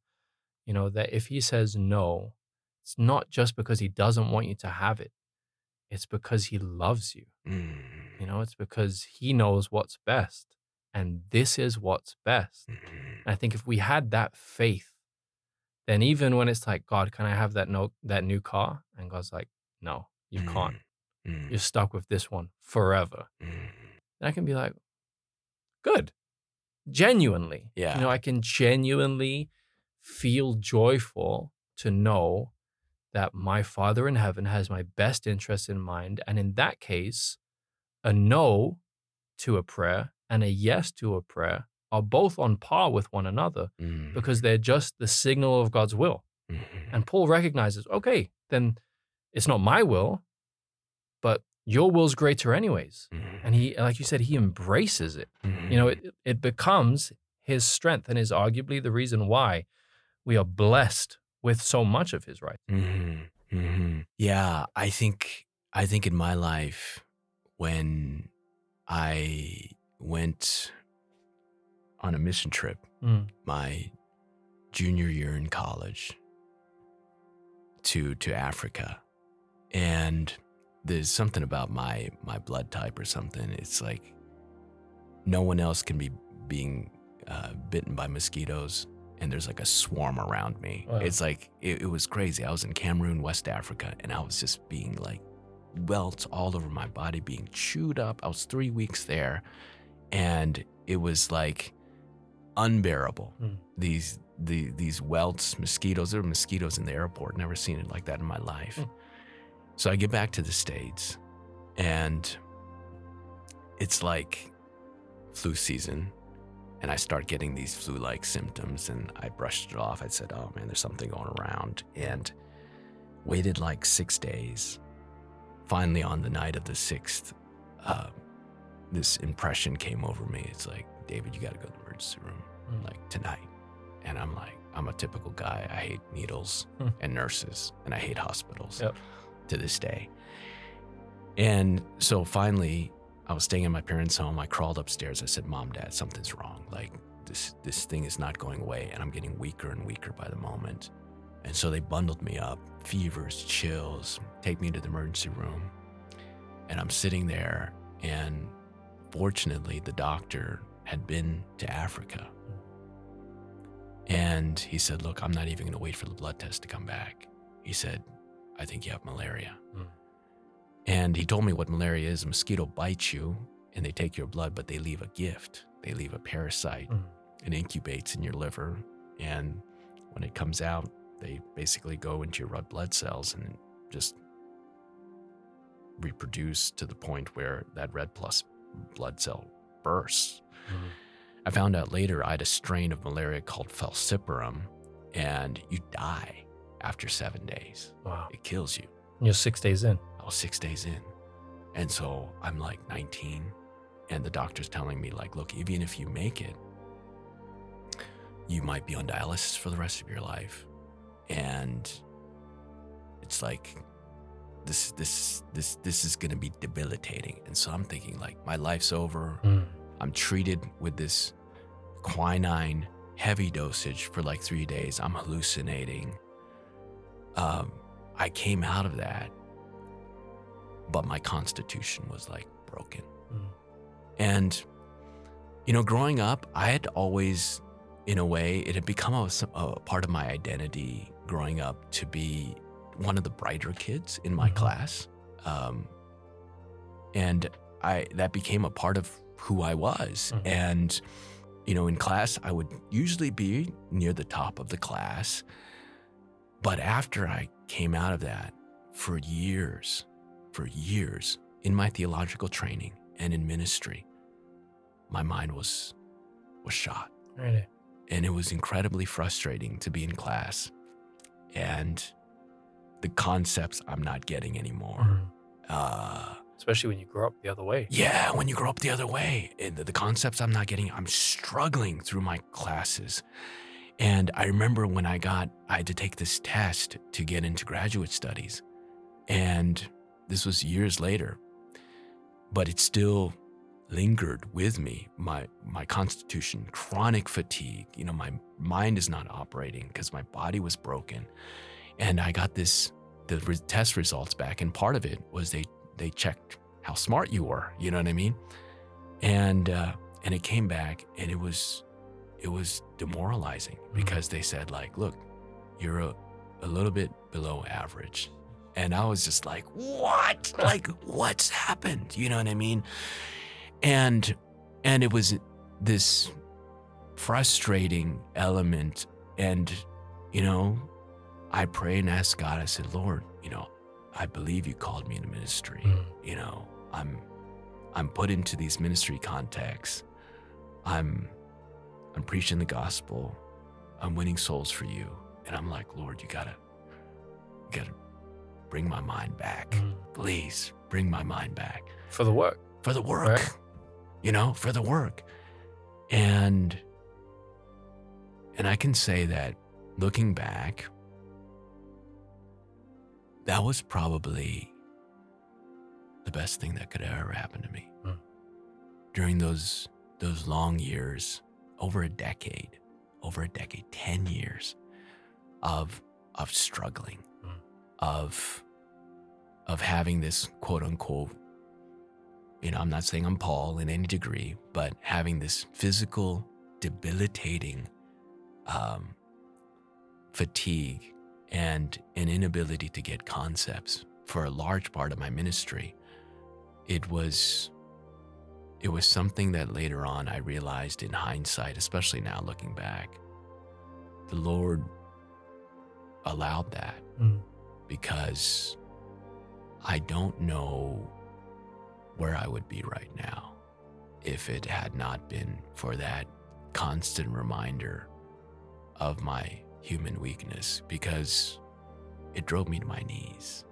You know, that if he says no, it's not just because he doesn't want you to have it. It's because he loves you. Mm. You know, it's because he knows what's best. And this is what's best. Mm-hmm. I think if we had that faith, then even when it's like, God, can I have that no, that new car? And God's like, no, you mm. can't. Mm. You're stuck with this one forever. Mm. And I can be like, good. Genuinely. Yeah. You know, I can genuinely feel joyful to know that my Father in heaven has my best interest in mind. And in that case, a no to a prayer and a yes to a prayer are both on par with one another mm. because they're just the signal of God's will. Mm-hmm. And Paul recognizes, okay, then it's not my will, but your will's greater anyways. Mm-hmm. And he, like you said, he embraces it. Mm-hmm. You know, it, it becomes his strength and is arguably the reason why we are blessed with so much of his right. Mm-hmm. Mm-hmm. Yeah, I think, I think in my life, when I went on a mission trip, mm. my junior year in college to, to Africa, and there's something about my, my blood type or something. It's like no one else can be being uh, bitten by mosquitoes, and there's like a swarm around me. Wow. It's like, it, it was crazy. I was in Cameroon, West Africa, and I was just being like welts all over my body, being chewed up. I was three weeks there, and it was like unbearable. Mm. These, the, these welts, mosquitoes. There were mosquitoes in the airport. Never seen it like that in my life. Mm. So I get back to the States, and it's like flu season, and I start getting these flu-like symptoms, and I brushed it off. I said, oh man, there's something going around, and waited like six days. Finally, on the night of the sixth, uh, this impression came over me. It's like, David, you gotta go to the emergency room, mm. like tonight. And I'm like, I'm a typical guy. I hate needles mm. and nurses, and I hate hospitals. Yep. To this day. And so finally, I was staying in my parents' home. I crawled upstairs. I said, Mom, Dad, something's wrong. Like this, this thing is not going away, and I'm getting weaker and weaker by the moment. And so they bundled me up, fevers, chills, take me to the emergency room. And I'm sitting there, and fortunately, the doctor had been to Africa. And he said, look, I'm not even gonna wait for the blood test to come back. He said, I think you have malaria. Mm. And he told me what malaria is. A mosquito bites you and they take your blood, but they leave a gift. They leave a parasite mm. and incubates in your liver. And when it comes out, they basically go into your red blood cells and just reproduce to the point where that red plus blood cell bursts. Mm. I found out later I had a strain of malaria called falciparum, and you die after seven days. Wow. It kills you. You're six days in. I was six days in. And so I'm like nineteen, and the doctor's telling me like, look, even if you make it, you might be on dialysis for the rest of your life. And it's like, this, this, this, this is gonna be debilitating. And so I'm thinking like, my life's over. Mm. I'm treated with this quinine heavy dosage for like three days. I'm hallucinating. Um, I came out of that, but my constitution was like broken. Mm. And, you know, growing up, I had always, in a way, it had become a, a part of my identity growing up to be one of the brighter kids in my mm-hmm. class. Um, and I, that became a part of who I was. Mm-hmm. And, you know, in class, I would usually be near the top of the class. But after I came out of that, for years, for years, in my theological training and in ministry, my mind was was shot. Really? And it was incredibly frustrating to be in class and the concepts I'm not getting anymore. Mm-hmm. Uh, Especially when you grow up the other way. Yeah, when you grow up the other way. And the, the concepts I'm not getting, I'm struggling through my classes. And I remember when I got, I had to take this test to get into graduate studies. And this was years later, but it still lingered with me. My my constitution, chronic fatigue, you know, my mind is not operating because my body was broken. And I got this, the re- test results back. And part of it was they, they checked how smart you were, you know what I mean? And, uh, and it came back, and it was, it was demoralizing because they said like, look, you're a, a little bit below average. And I was just like, what? Like, what's happened? You know what I mean? And, and it was this frustrating element. And, you know, I prayed and asked God, I said, Lord, you know, I believe you called me into ministry. Mm. You know, I'm, I'm put into these ministry contexts. I'm, I'm preaching the gospel, I'm winning souls for you. And I'm like, Lord, you gotta, you gotta bring my mind back. Mm. Please bring my mind back. For the work. For the work. Right. You know, for the work. And, and I can say that looking back, that was probably the best thing that could have ever happened to me. Huh. During those those long years, over a decade, over a decade, ten years of of struggling, huh. of of having this quote unquote, you know, I'm not saying I'm Paul in any degree, but having this physical, debilitating um, fatigue and an inability to get concepts for a large part of my ministry. It was, it was something that later on I realized in hindsight, especially now looking back, the Lord allowed that mm. because I don't know where I would be right now if it had not been for that constant reminder of my human weakness, because it drove me to my knees.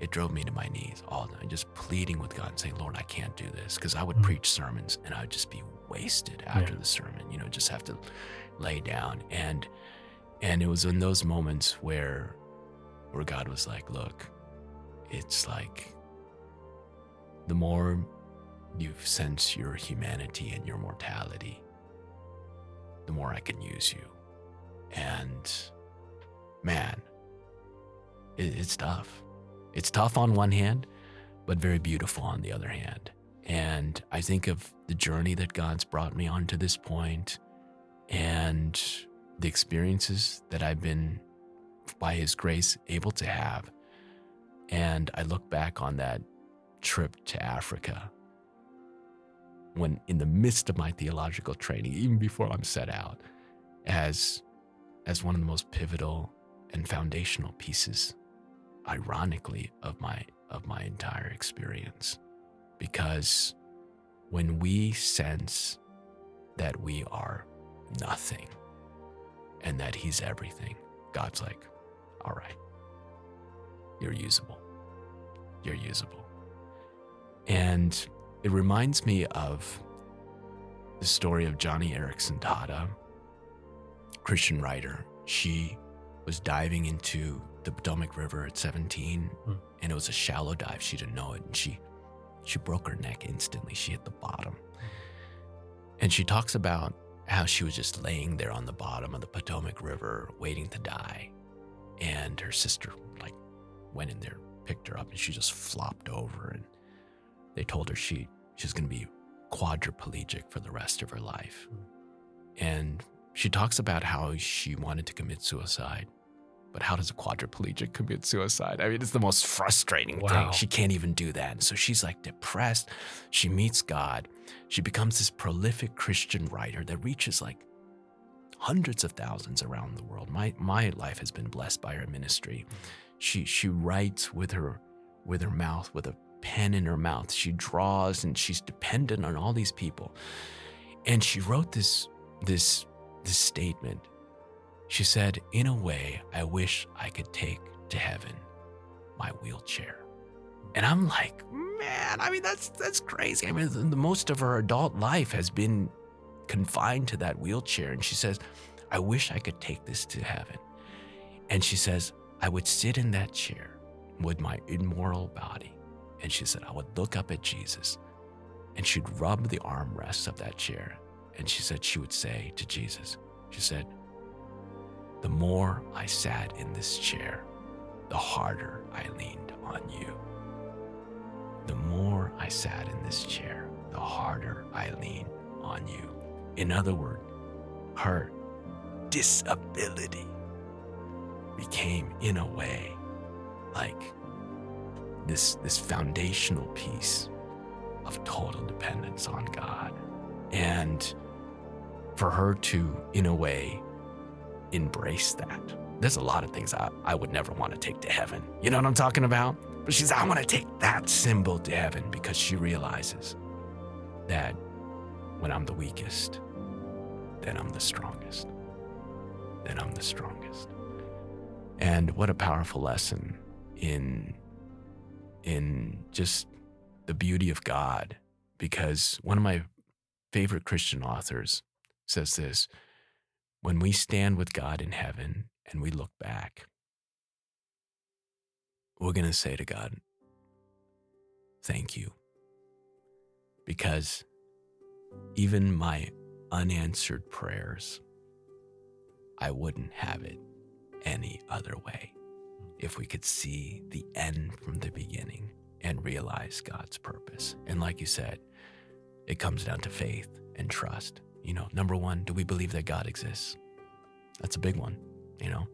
It drove me to my knees all the time, just pleading with God and saying, Lord, I can't do this. Because I would mm-hmm. preach sermons and I would just be wasted after yeah. the sermon, you know, just have to lay down. And and it was in those moments where where God was like, look, it's like the more you sense your humanity and your mortality, the more I can use you. And man, it, it's tough. It's tough on one hand, but very beautiful on the other hand. And I think of the journey that God's brought me on to this point and the experiences that I've been, by His grace, able to have. And I look back on that trip to Africa when in the midst of my theological training, even before I'm set out, as, as one of the most pivotal and foundational pieces, ironically, of my of my entire experience. Because when we sense that we are nothing and that He's everything, God's like, all right, you're usable. You're usable. And it reminds me of the story of Joni Erickson Tada, Christian writer. She was diving into the Potomac River at seventeen, mm. and it was a shallow dive. She didn't know it, and she she broke her neck instantly. She hit the bottom. And she talks about how she was just laying there on the bottom of the Potomac River waiting to die. And her sister like went in there, picked her up, and she just flopped over. And they told her she she's gonna be quadriplegic for the rest of her life. Mm. And she talks about how she wanted to commit suicide. But how does a quadriplegic commit suicide? I mean, it's the most frustrating wow. thing. She can't even do that. And so she's like depressed. She meets God. She becomes this prolific Christian writer that reaches like hundreds of thousands around the world. My my life has been blessed by her ministry. She she writes with her with her mouth, with a pen in her mouth. She draws, and she's dependent on all these people. And she wrote this this this statement. She said, in a way, I wish I could take to heaven my wheelchair. And I'm like, man, I mean, that's that's crazy. I mean, the, the most of her adult life has been confined to that wheelchair. And she says, I wish I could take this to heaven. And she says, I would sit in that chair with my immoral body. And she said, I would look up at Jesus. And she'd rub the armrests of that chair. And she said, she would say to Jesus, she said, the more I sat in this chair, the harder I leaned on you. The more I sat in this chair, the harder I leaned on you. In other words, her disability became, in a way, like this, this foundational piece of total dependence on God. And for her to, in a way, embrace that. There's a lot of things I, I would never want to take to heaven. You know what I'm talking about? But she's, I want to take that symbol to heaven, because she realizes that when I'm the weakest, then I'm the strongest. Then I'm the strongest. And what a powerful lesson in in just the beauty of God, because one of my favorite Christian authors says this: when we stand with God in heaven and we look back, we're going to say to God, thank you, because even my unanswered prayers, I wouldn't have it any other way if we could see the end from the beginning and realize God's purpose. And like you said, it comes down to faith and trust. You know, number one, do we believe that God exists? That's a big one, you know.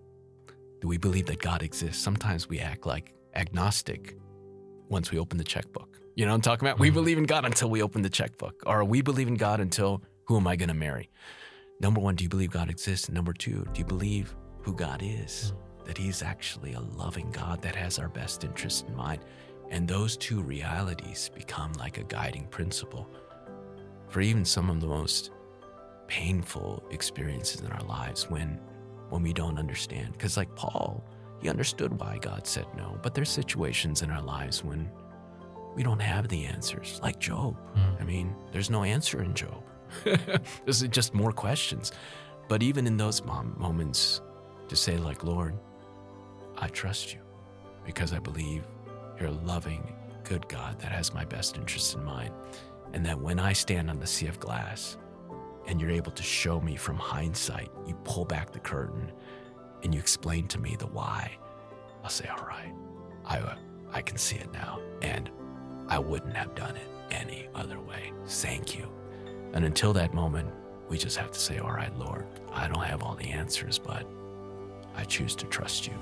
Do we believe that God exists? Sometimes we act like agnostic once we open the checkbook. You know what I'm talking about? Mm-hmm. We believe in God until we open the checkbook. Or we believe in God until, who am I going to marry? Number one, do you believe God exists? Number two, do you believe who God is? Mm-hmm. That he's actually a loving God that has our best interests in mind. And those two realities become like a guiding principle for even some of the most painful experiences in our lives when when we don't understand. Because like Paul, he understood why God said no, but there's situations in our lives when we don't have the answers, like Job. Mm. I mean, there's no answer in Job. There's just more questions. But even in those mom- moments, to say like, Lord, I trust you because I believe you're a loving, good God that has my best interests in mind. And that when I stand on the sea of glass and you're able to show me from hindsight, you pull back the curtain and you explain to me the why, I'll say, all right, I, I can see it now. And I wouldn't have done it any other way. Thank you. And until that moment, we just have to say, all right, Lord, I don't have all the answers, but I choose to trust you.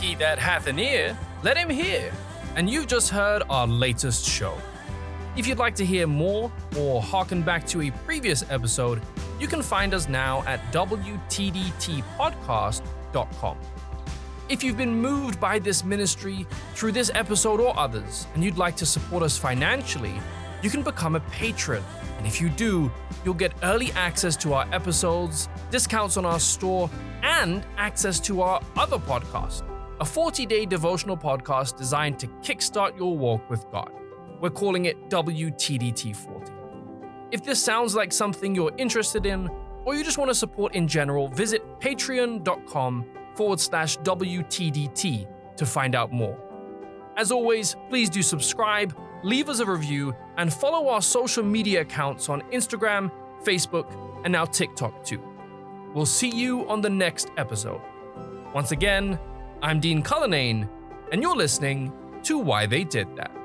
He that hath an ear, let him hear. And you've just heard our latest show. If you'd like to hear more or harken back to a previous episode, you can find us now at w t d t podcast dot com. If you've been moved by this ministry through this episode or others, and you'd like to support us financially, you can become a patron. And if you do, you'll get early access to our episodes, discounts on our store, and access to our other podcast, a forty-day devotional podcast designed to kickstart your walk with God. We're calling it W T D T forty. If this sounds like something you're interested in, or you just want to support in general, visit patreon.com forward slash WTDT to find out more. As always, please do subscribe, leave us a review, and follow our social media accounts on Instagram, Facebook, and now TikTok too. We'll see you on the next episode. Once again, I'm Dean Cullinane, and you're listening to Why They Did That.